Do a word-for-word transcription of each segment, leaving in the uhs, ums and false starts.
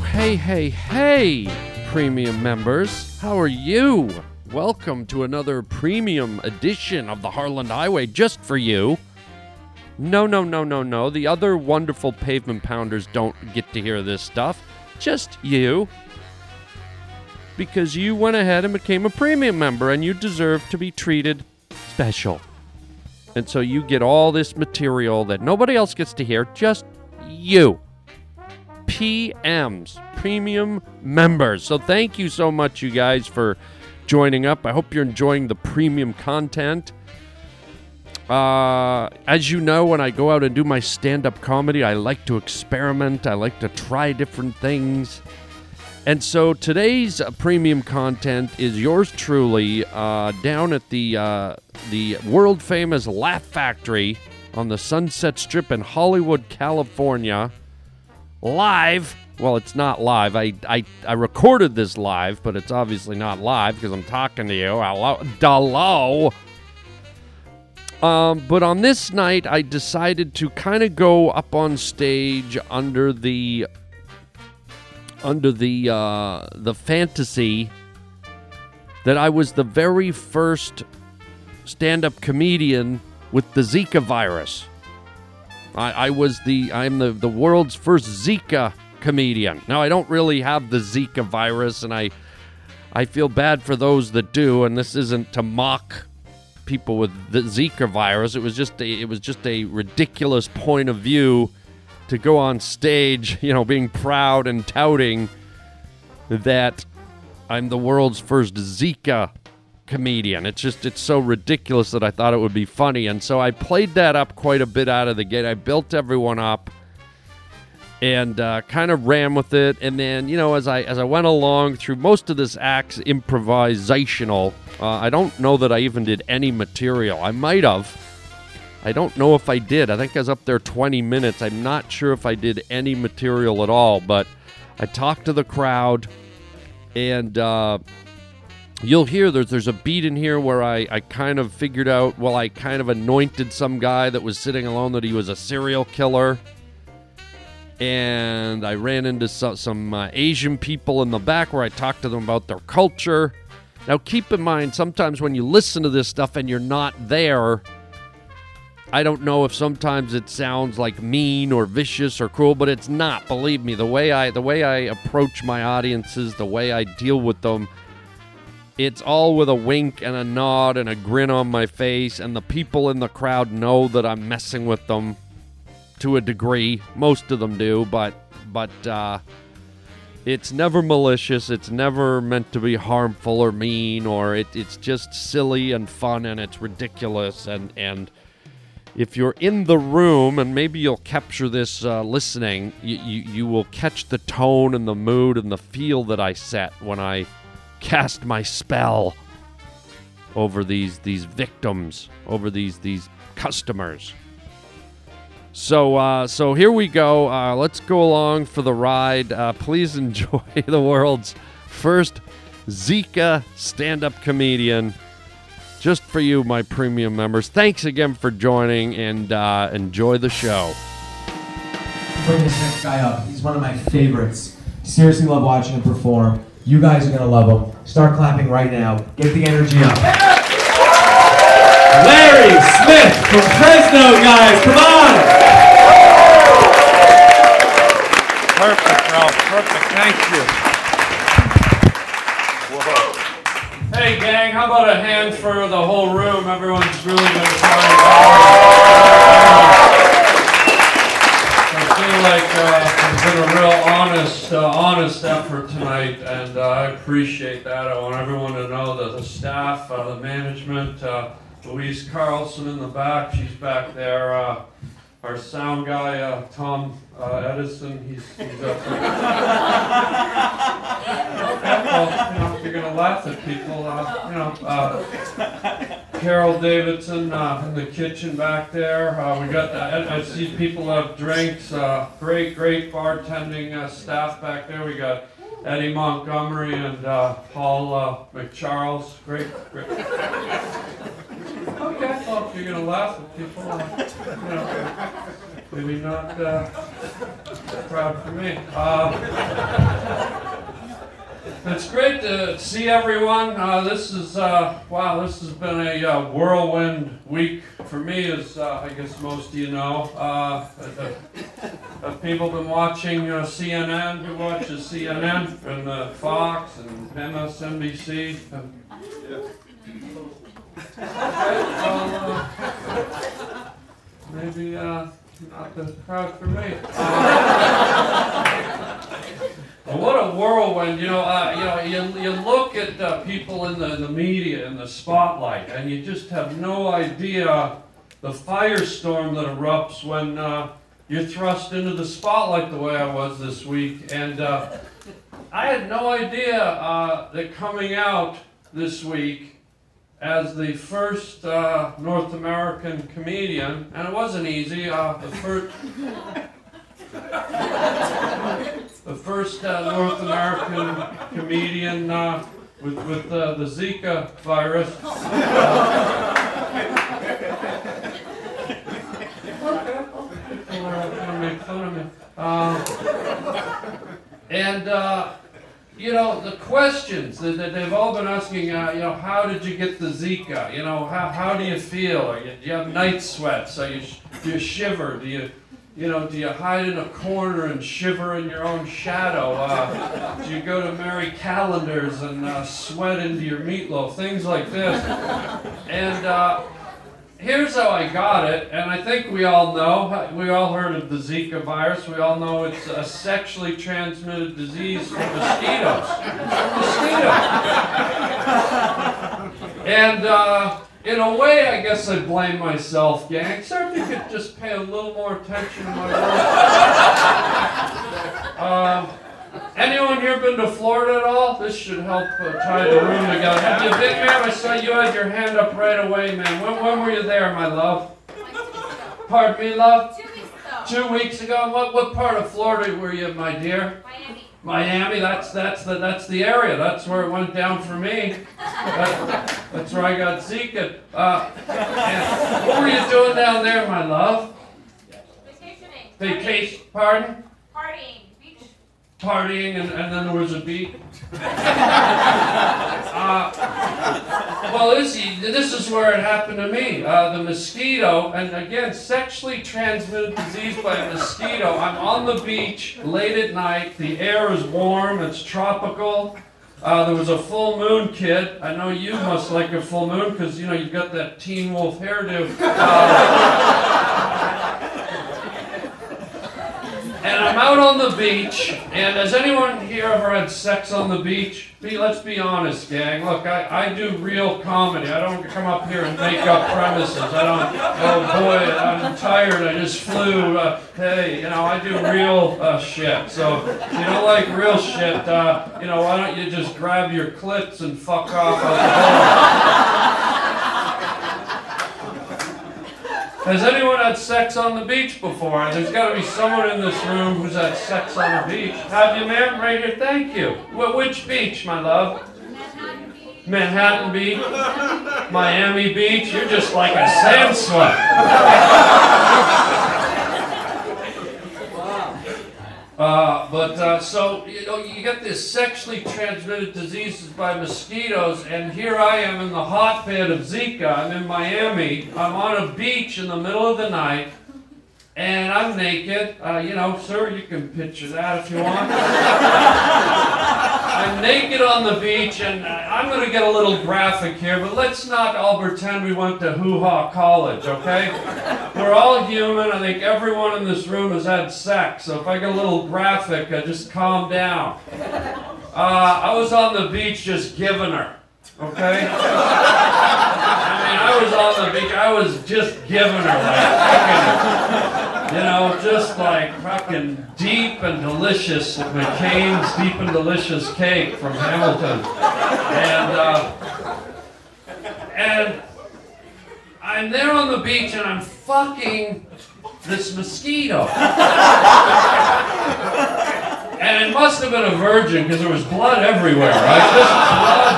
Oh, hey, hey, hey, premium members. How are you? Welcome to another premium edition of the Harland Highway just for you. No, no, no, no, no. The other wonderful pavement pounders don't get to hear this stuff. Just you. Because you went ahead and became a premium member and you deserve to be treated special. And so you get all this material that nobody else gets to hear, just you. P Ms, premium members. So thank you so much, you guys, for joining up. I hope you're enjoying the premium content. Uh, as you know, when I go out and do my stand-up comedy, I like to experiment. I like to try different things. And so today's uh, premium content is yours truly uh, down at the uh, the world-famous Laugh Factory on the Sunset Strip in Hollywood, California. Live. Well, it's not live. I, I, I recorded this live, but it's obviously not live because I'm talking to you. Hello. Hello. Um, but on this night, I decided to kind of go up on stage under the under the uh, the fantasy that I was the very first stand-up comedian with the Zika virus. I, I was the I'm the, the world's first Zika comedian. Now, I don't really have the Zika virus, and I I feel bad for those that do. And this isn't to mock people with the Zika virus. It was just a, it was just a ridiculous point of view to go on stage, you know, being proud and touting that I'm the world's first Zika comedian. It's just, it's so ridiculous that I thought it would be funny. And so I played that up quite a bit out of the gate. I built everyone up and uh, kind of ran with it. And then, you know, as I as I went along through most of this act's improvisational. Uh, I don't know that I even did any material. I might have. I don't know if I did. I think I was up there twenty minutes. I'm not sure if I did any material at all, but I talked to the crowd, and uh, you'll hear there's, there's a beat in here where I, I kind of figured out, well, I kind of anointed some guy that was sitting alone that he was a serial killer. And I ran into so, some uh, Asian people in the back where I talked to them about their culture. Now, keep in mind, sometimes when you listen to this stuff and you're not there, I don't know if sometimes it sounds like mean or vicious or cruel, but it's not. Believe me, the way I the way I approach my audiences, the way I deal with them, it's all with a wink and a nod and a grin on my face, and the people in the crowd know that I'm messing with them to a degree. Most of them do, but but uh it's never malicious, it's never meant to be harmful or mean, or it, it's just silly and fun and it's ridiculous. And, and if you're in the room, and maybe you'll capture this uh, listening, you, you, you will catch the tone and the mood and the feel that I set when I cast my spell over these these victims, over these these customers. So uh, so here we go. Uh, let's go along for the ride. Uh, please enjoy the world's first Zika stand-up comedian. Just for you, my premium members. Thanks again for joining, and uh, enjoy the show. Bring this next guy up. He's one of my favorites. Seriously love watching him perform. You guys are going to love him. Start clapping right now. Get the energy up. Larry Smith from Fresno, guys. Come on. Perfect, Ralph. Perfect. Thank you. Whoa. Hey, gang, how about a hand for the whole room? Everyone's really been trying. I feel like uh, it's been a real honest, uh, honest effort tonight, and uh, I appreciate that. I want everyone to know that the staff, uh, the management, uh, Louise Carlson in the back, she's back there. Uh, Our sound guy, uh, Tom uh, Edison, he's, he's up there. Well, you know, you're going to laugh at people. Uh, you know, uh, Carol Davidson uh, in the kitchen back there. Uh, we got the, I see people have drinks. Uh, great, great bartending uh, staff back there. We got Eddie Montgomery and uh, Paul uh, McCharles. Great, great. Okay, well, if you're going to laugh at people, uh, you know, maybe not, uh, crowd for me. Uh, it's great to see everyone. Uh, this is, uh, wow, this has been a uh, whirlwind week for me, as uh, I guess most of you know. Uh, have people been watching uh, C N N? Who watches C N N? And uh, Fox and M S N B C? And, yeah. Okay, well, uh, maybe uh, not the crowd for me. Uh, well, what a whirlwind! You know, uh, you know, you, you look at uh, people in the, the media in the spotlight, and you just have no idea the firestorm that erupts when uh, you're thrust into the spotlight the way I was this week. And uh, I had no idea uh, that coming out this week as the first uh, North American comedian, and it wasn't easy, uh, the, fir- the first uh, North American comedian uh, with, with uh, the Zika virus. Uh, and uh, You know, the questions that they've all been asking, uh, you know, how did you get the Zika? You know, how how do you feel? Are you, do you have night sweats? Are you, do you shiver? Do you, you know, do you hide in a corner and shiver in your own shadow? Uh, do you go to Merry Callender's and uh, sweat into your meatloaf? Things like this. And uh, here's how I got it, and I think we all know, we all heard of the Zika virus, we all know it's a sexually transmitted disease from mosquitoes. Mosquitoes. And uh, in a way, I guess I blame myself, gang. So if you could just pay a little more attention to my words. Um, Anyone here been to Florida at all? This should help uh, tie the room together. Have you been, ma'am? I saw you had your hand up right away, ma'am. When, when were you there, my love? Pardon me, love? Two weeks ago. Two weeks ago. What what part of Florida were you, my dear? Miami. Miami. That's that's the that's the area. That's where it went down for me. That, that's where I got Zika. Uh, what were you doing down there, my love? Vacationing. Vacation. Pardon? Partying. Partying, and, and then there was a beat. uh, well, this, this is where it happened to me. Uh, the mosquito, and again, sexually transmitted disease by a mosquito. I'm on the beach late at night. The air is warm. It's tropical. Uh, there was a full moon, kid. I know you must like a full moon because, you know, you've got that Teen Wolf hairdo. Uh, And I'm out on the beach, and has anyone here ever had sex on the beach? Be, let's be honest, gang. Look, I, I do real comedy. I don't come up here and make up premises. I don't, oh boy, I'm tired, I just flew. Uh, hey, you know, I do real uh, shit. So if you don't like real shit, uh, you know, why don't you just grab your clits and fuck off on the boat? Has anyone had sex on the beach before? There's got to be someone in this room who's had sex on the beach. Have you, ma'am? Right here, thank you. Wh- which beach, my love? Manhattan Beach. Manhattan Beach. Miami Beach. You're just like a sand sweat. Uh, but uh, so, you know, you get this sexually transmitted diseases by mosquitoes, and here I am in the hotbed of Zika. I'm in Miami. I'm on a beach in the middle of the night, and I'm naked. Uh, you know, sir, you can picture that if you want. I'm naked on the beach, and I'm going to get a little graphic here, but let's not all pretend we went to hoo-ha college, okay? We're all human. I think everyone in this room has had sex, so if I get a little graphic, I just calm down. Uh, I was on the beach just giving her, okay? I mean, I was on the beach. I was just giving her, like, fucking, you know, just like fucking deep and delicious McCain's Deep and Delicious Cake from Hamilton. And, uh, and... I'm there on the beach and I'm fucking this mosquito. And it must have been a virgin because there was blood everywhere, right? Just blood.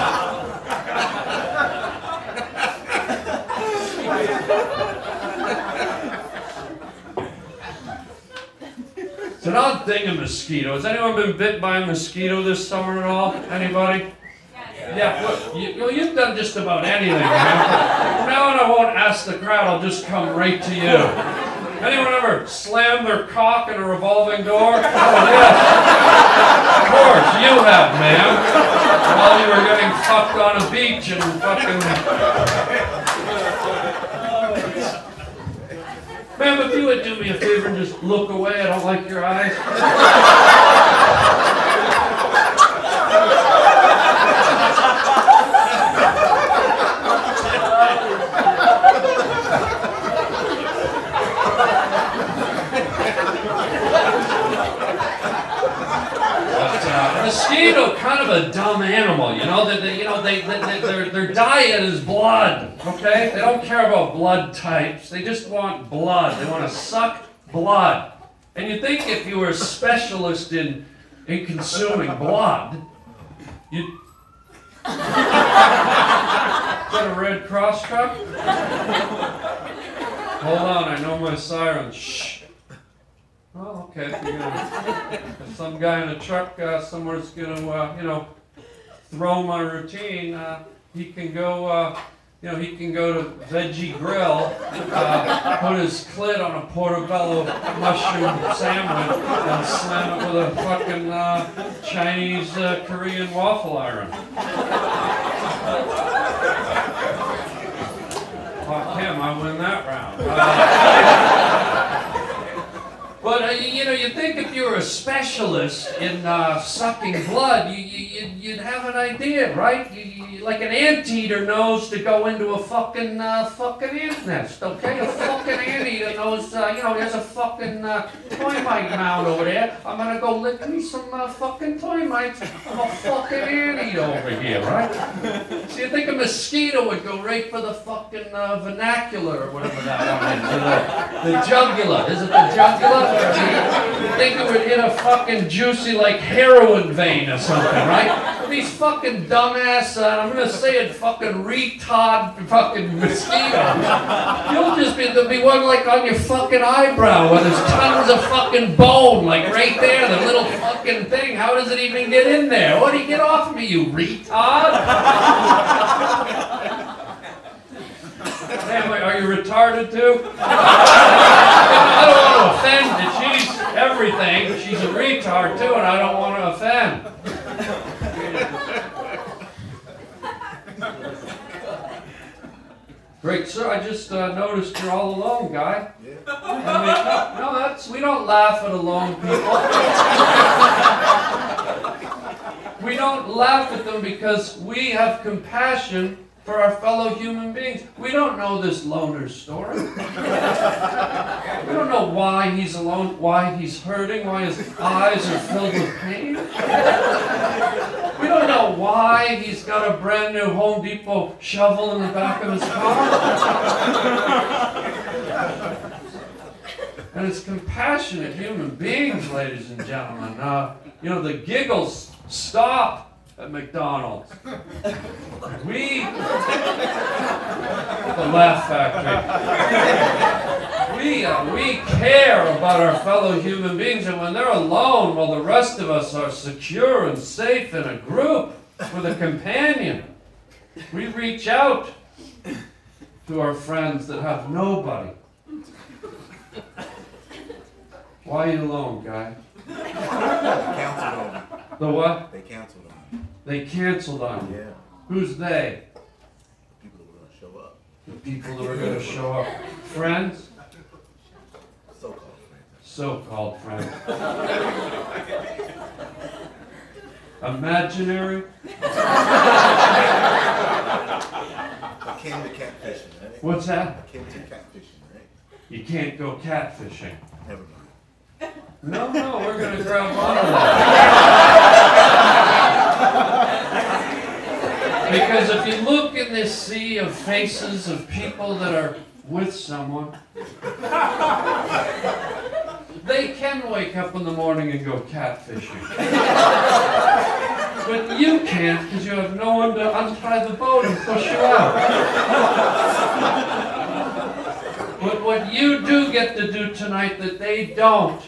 So an odd thing, a mosquito. Has anyone been bit by a mosquito this summer at all? Anybody? Yes. Yeah, look, you, you've done just about anything. Right? From now on I won't ask the crowd, I'll just come right to you. Anyone ever slammed their cock in a revolving door? Oh, yes. Of course, you have, ma'am. While you were getting fucked on a beach and fucking... Ma'am, if you would do me a favor and just look away, I don't like your eyes. Mosquito, kind of a dumb animal, you know. They, they, you know, they, they, they, their their diet is blood. Okay, they don't care about blood types. They just want blood. They want to suck blood. And you think if you were a specialist in in consuming blood, you is that a Red Cross truck? Hold on, I know my sirens. Shh. Well, okay, if you're gonna, if some guy in a truck uh, somewhere's going to, uh, you know, throw my routine, uh, he can go, uh, you know, he can go to Veggie Grill, uh, put his clit on a portobello mushroom sandwich and slam it with a fucking uh, Chinese uh, Korean waffle iron. Fuck him, I win that round. Uh, But, uh, you know, you think if you were a specialist in uh, sucking blood, you, you, you'd have an idea, right? You, you, like an anteater knows to go into a fucking uh, fucking ant nest, okay? A fucking anteater knows, uh, you know, there's a fucking uh, toy mite mound over there. I'm going to go lick me some uh, fucking toy mites. I'm a fucking anteater over here, right? So you think a mosquito would go right for the fucking uh, vernacular or whatever that one is, the, the jugular. Is it the jugular? I think it would hit a fucking juicy, like, heroin vein or something, right? These fucking dumbass, uh, I'm going to say it, fucking retard fucking mosquitoes. You'll just be, there'll be one, like, on your fucking eyebrow where there's tons of fucking bone, like, right there, the little fucking thing. How does it even get in there? What do you get off me, you retard? Damn, are you retarded too? I don't want to offend that she's everything. She's a retard too, and I don't want to offend. Great, sir. I just uh, noticed you're all alone, guy. Yeah. I mean, no, that's we don't laugh at alone people. We don't laugh at them because we have compassion for our fellow human beings. We don't know this loner's story. We don't know why he's alone, why he's hurting, why his eyes are filled with pain. We don't know why he's got a brand new Home Depot shovel in the back of his car. And it's compassionate human beings, ladies and gentlemen. Uh, you know, the giggles stop at McDonald's. We, the Laugh Factory, we, uh, we care about our fellow human beings, and when they're alone, while well, the rest of us are secure and safe in a group with a companion, we reach out to our friends that have nobody. Why are you alone, guy? They canceled him. The what? They canceled him. They canceled on you. Yeah. Who's they? The people who were going to show up. The people who were going to show up. Friends? So-called friends. So-called friends. Imaginary? Akin to catfishing, right? What's that? Akin to catfishing, right? You can't go catfishing. Never mind. No, no, we're going to grab monologue. Because if you look in this sea of faces of people that are with someone, they can wake up in the morning and go catfishing. But you can't because you have no one to untie the boat and push you out. But what you do get to do tonight that they don't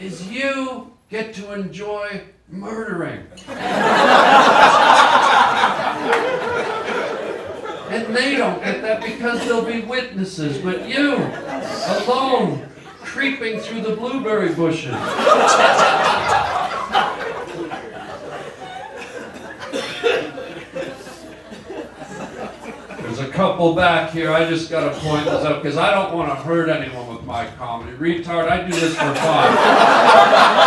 is you get to enjoy murdering. And they don't get that because there'll be witnesses, but you, alone, creeping through the blueberry bushes. There's a couple back here. I just got to point this up because I don't want to hurt anyone with my comedy. Retard, I do this for fun.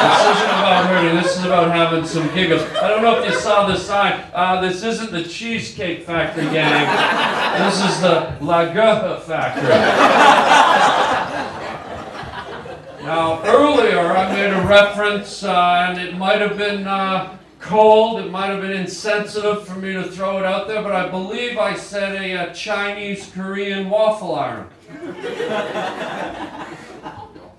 This isn't about hurting. This is about having some giggles. I don't know if you saw the sign. Uh, this isn't the Cheesecake Factory gang. This is the Laugh Factory. Now, earlier I made a reference, uh, and it might have been uh, cold, it might have been insensitive for me to throw it out there, but I believe I said a, a Chinese-Korean waffle iron.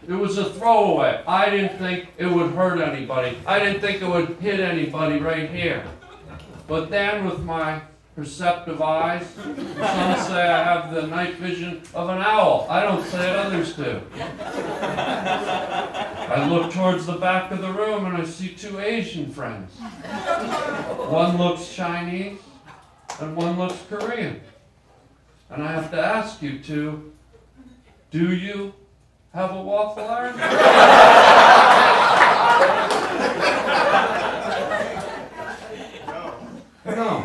It was a throwaway. I didn't think it would hurt anybody. I didn't think it would hit anybody right here. But then, with my perceptive eyes, some say I have the night vision of an owl. I don't say it, others do. I look towards the back of the room and I see two Asian friends. One looks Chinese and one looks Korean. And I have to ask you two, do you have a waffle iron? No. No.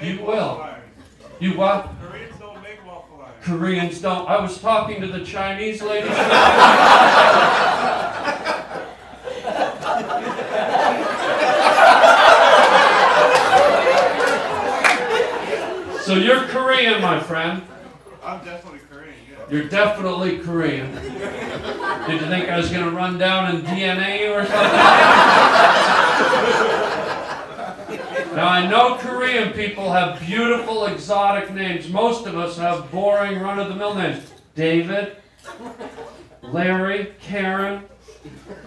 You will. You what? Koreans don't make waffle irons. Koreans don't. I was talking to the Chinese lady. So you're Korean, my friend. I'm definitely Korean, yeah. You're definitely Korean. Did you think I was going to run down in D N A or something? Now, I know Korean people have beautiful, exotic names. Most of us have boring, run-of-the-mill names. David, Larry, Karen,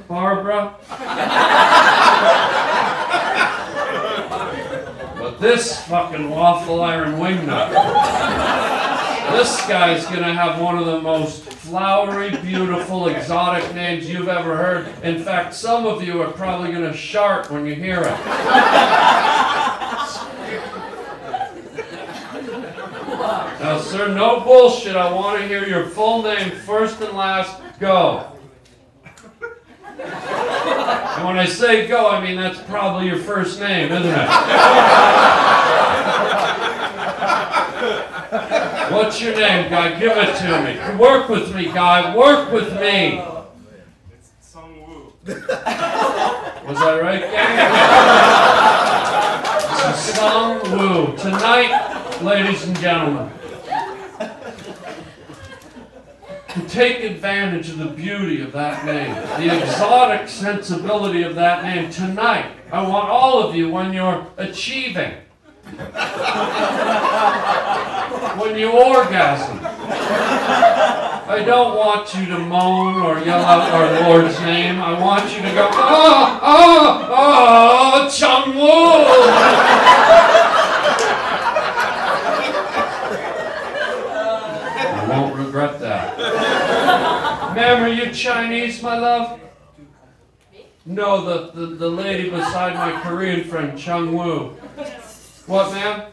Barbara. But this fucking waffle iron wingnut, this guy's going to have one of the most flowery, beautiful, exotic names you've ever heard. In fact, some of you are probably going to shart when you hear it. Now, sir, no bullshit. I want to hear your full name first and last. Go. And when I say go, I mean that's probably your first name, isn't it? What's your name, guy? Give it to me. Work with me, guy. Work with me. It's Song Wu. Was that right, gang? Song Wu. Tonight, ladies and gentlemen, to take advantage of the beauty of that name, the exotic sensibility of that name. Tonight, I want all of you, when you're achieving, when you orgasm, I don't want you to moan or yell out our Lord's name. I want you to go, oh, oh, oh, Chung Wu! Regret that. Ma'am, are you Chinese, my love? Me? No, the, the, the lady beside my Korean friend, Chung Wu. Filipino. What, ma'am?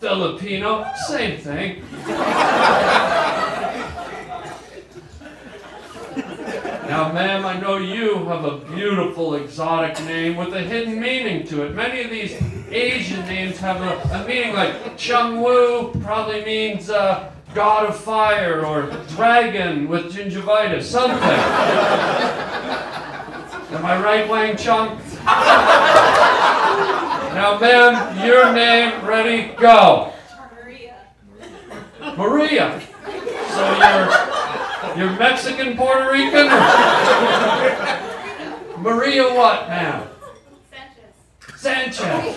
Filipino. Filipino? Same thing. Now, ma'am, I know you have a beautiful, exotic name with a hidden meaning to it. Many of these Asian names have a, a meaning, like Chung Wu probably means uh, God of Fire, or Dragon with Gingivitis, something. Am I right, Wang Chung? Now, ma'am, your name, ready, go. Maria. Maria. So you're, you're Mexican, Puerto Rican? Or Maria what, ma'am? Sanchez. Sanchez.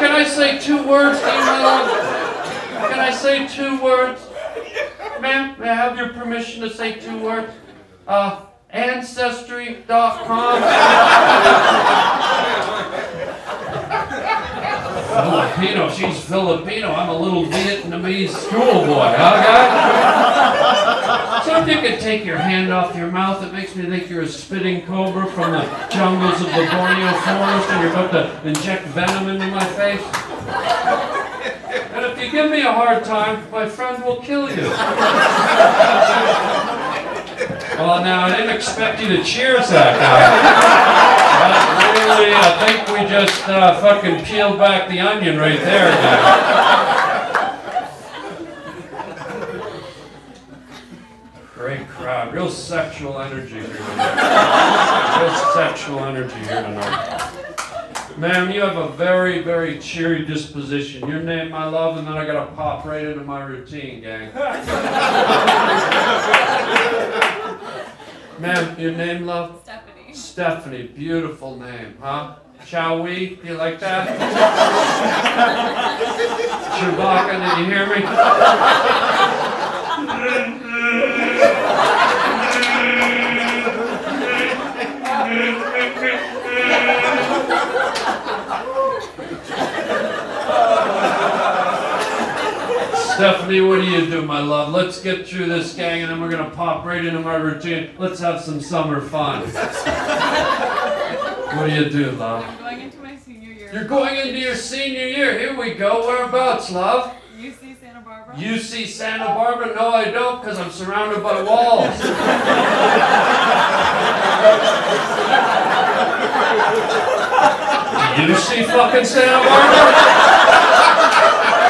Can I say two words to you, my love? Can I say two words? Ma'am, may I have your permission to say two words? Uh, ancestry dot com. Filipino, she's Filipino, I'm a little Vietnamese schoolboy, huh guys? Something could take your hand off your mouth, it makes me think you're a spitting cobra from the jungles of the Borneo Forest and you're about to inject venom into my face. And if you give me a hard time, my friend will kill you. Well, now, I didn't expect you to cheers that guy. Really, I think we just uh, fucking peeled back the onion right there, guys. Great crowd. Real sexual energy here tonight. Real sexual energy here tonight. Ma'am, you have a very, very cheery disposition. Your name, my love, and then I got to pop right into my routine, gang. Ma'am, your name, love? Stephanie. Stephanie, beautiful name, huh? Shall we? Do you like that? Chewbacca, did you hear me? Stephanie, what do you do, my love? Let's get through this, gang, and then we're going to pop right into my routine. Let's have some summer fun. What do you do, love? I'm going into my senior year. You're going into your senior year. Here we go. Whereabouts, love? U C Santa Barbara. U C Santa Barbara? No, I don't, because I'm surrounded by walls. U C fucking Santa Barbara?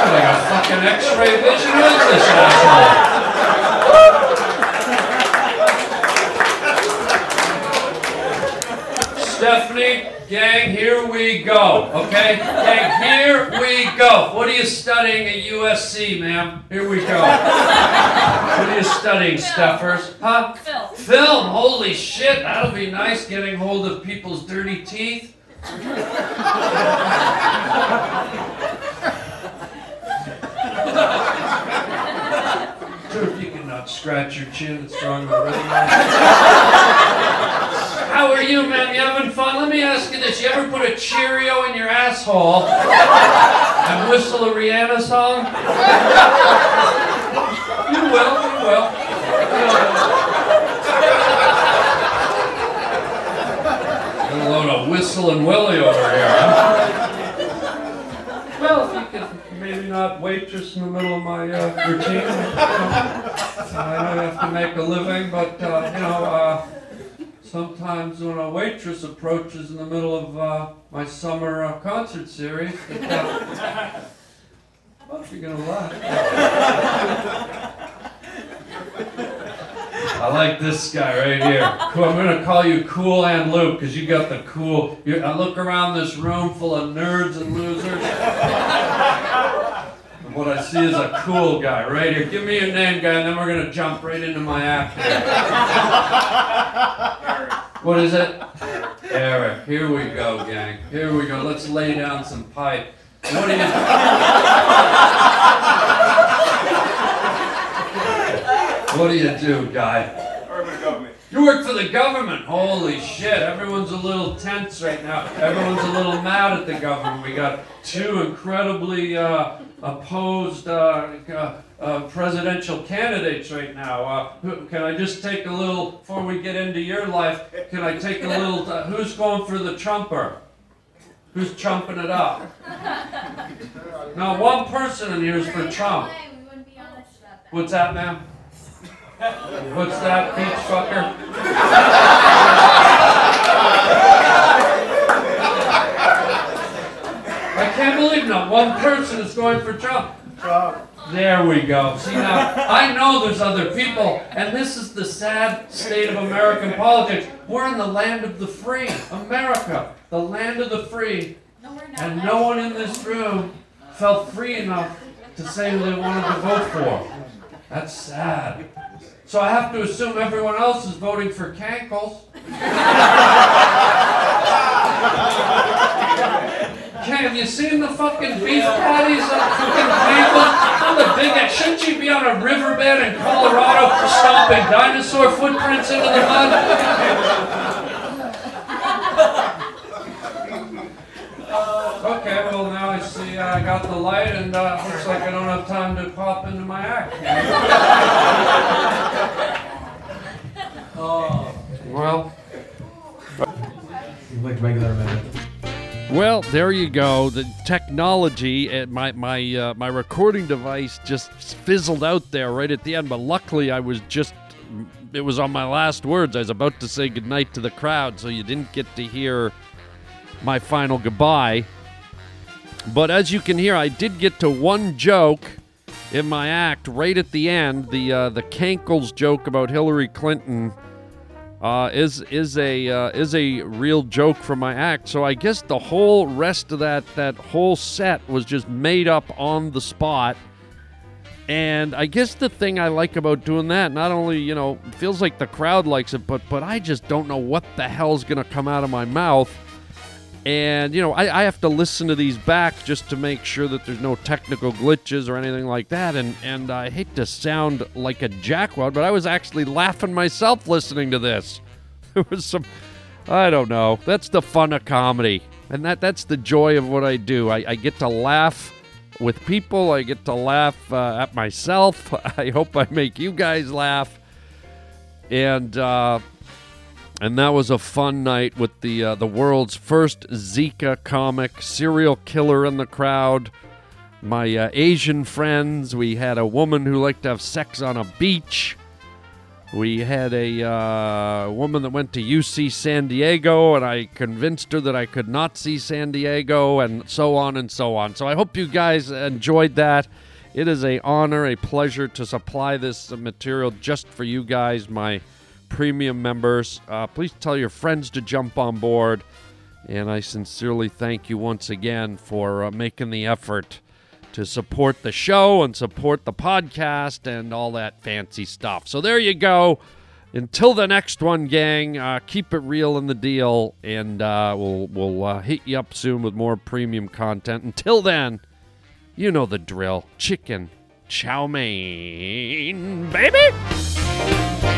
Like a fucking X-ray vision, who is this asshole? Stephanie, gang, here we go, okay? Gang, here we go. What are you studying at U S C, ma'am? Here we go. What are you studying, Film. Steffers? Huh? Film. Film, holy shit, that'll be nice getting hold of people's dirty teeth. If you cannot scratch your chin, it's wrong already. How are you, man? You having fun? Let me ask you this. You ever put a Cheerio in your asshole and whistle a Rihanna song? You will, you will. Get a load of Whistle and Willie over here, huh? Well, if you can... Maybe not waitress in the middle of my uh, routine. You know, I don't have to make a living, but uh, you know, uh, sometimes when a waitress approaches in the middle of uh, my summer uh, concert series, it, uh, well, you're gonna laugh. I like this guy right here. Cool. I'm gonna call you Cool and Luke because you got the cool. You're, I look around this room full of nerds and losers. What I see is a cool guy right here. Give me your name, guy, and then we're going to jump right into my act. What is it? Eric. Eric. Here we go, gang. Here we go. Let's lay down some pipe. What do you... what do you do, guy? I work for the government. You work for the government? Holy shit. Everyone's a little tense right now. Everyone's a little mad at the government. We got two incredibly... Uh, opposed uh, uh, uh, presidential candidates right now. Uh, who, can I just take a little, before we get into your life, can I take a little, uh, who's going for the Trumper? Who's trumping it up? Now, one person in here is for Trump. What's that, ma'am? What's that, beach fucker? I can't believe not one person is going for Trump. Trump. There we go. See, now, I know there's other people, and this is the sad state of American politics. We're in the land of the free. America, the land of the free. No, we're not. And no one in this room felt free enough to say who they wanted to vote for. That's sad. So I have to assume everyone else is voting for Cankles. Hey, have you seen the fucking beef patties on the fucking table? I'm the big ass. Shouldn't you be on a riverbed in Colorado stomping dinosaur footprints into the mud? Uh, okay, well now I see I got the light, and uh, looks like I don't have time to pop into my act. Oh, well. Like regular minute. Well, there you go. The technology at my my uh, my recording device just fizzled out there right at the end. But luckily, I was just. It was on my last words. I was about to say goodnight to the crowd, so you didn't get to hear my final goodbye. But as you can hear, I did get to one joke in my act right at the end. The uh, the Cankles joke about Hillary Clinton uh, is is a uh, is a real joke from my act. So I guess the whole rest of that that whole set was just made up on the spot. And I guess the thing I like about doing that, not only, you know, it feels like the crowd likes it, but but I just don't know what the hell's going to come out of my mouth. And, you know, I, I have to listen to these back just to make sure that there's no technical glitches or anything like that. And, and I hate to sound like a jackwad, but I was actually laughing myself listening to this. There was some, I don't know. That's the fun of comedy. And that that's the joy of what I do. I, I get to laugh with people. I get to laugh uh, at myself. I hope I make you guys laugh. And uh, and that was a fun night with the uh, the world's first Zika comic, serial killer in the crowd. My uh, Asian friends. We had a woman who liked to have sex on a beach. We had a uh, woman that went to U C San Diego, and I convinced her that I could not see San Diego, and so on and so on. So I hope you guys enjoyed that. It is an honor, a pleasure to supply this material just for you guys, my premium members. Uh, please tell your friends to jump on board, and I sincerely thank you once again for uh, making the effort to support the show and support the podcast and all that fancy stuff. So there you go. Until the next one, gang, uh, keep it real in the deal, and uh, we'll, we'll uh, hit you up soon with more premium content. Until then, you know the drill. Chicken chow mein, baby!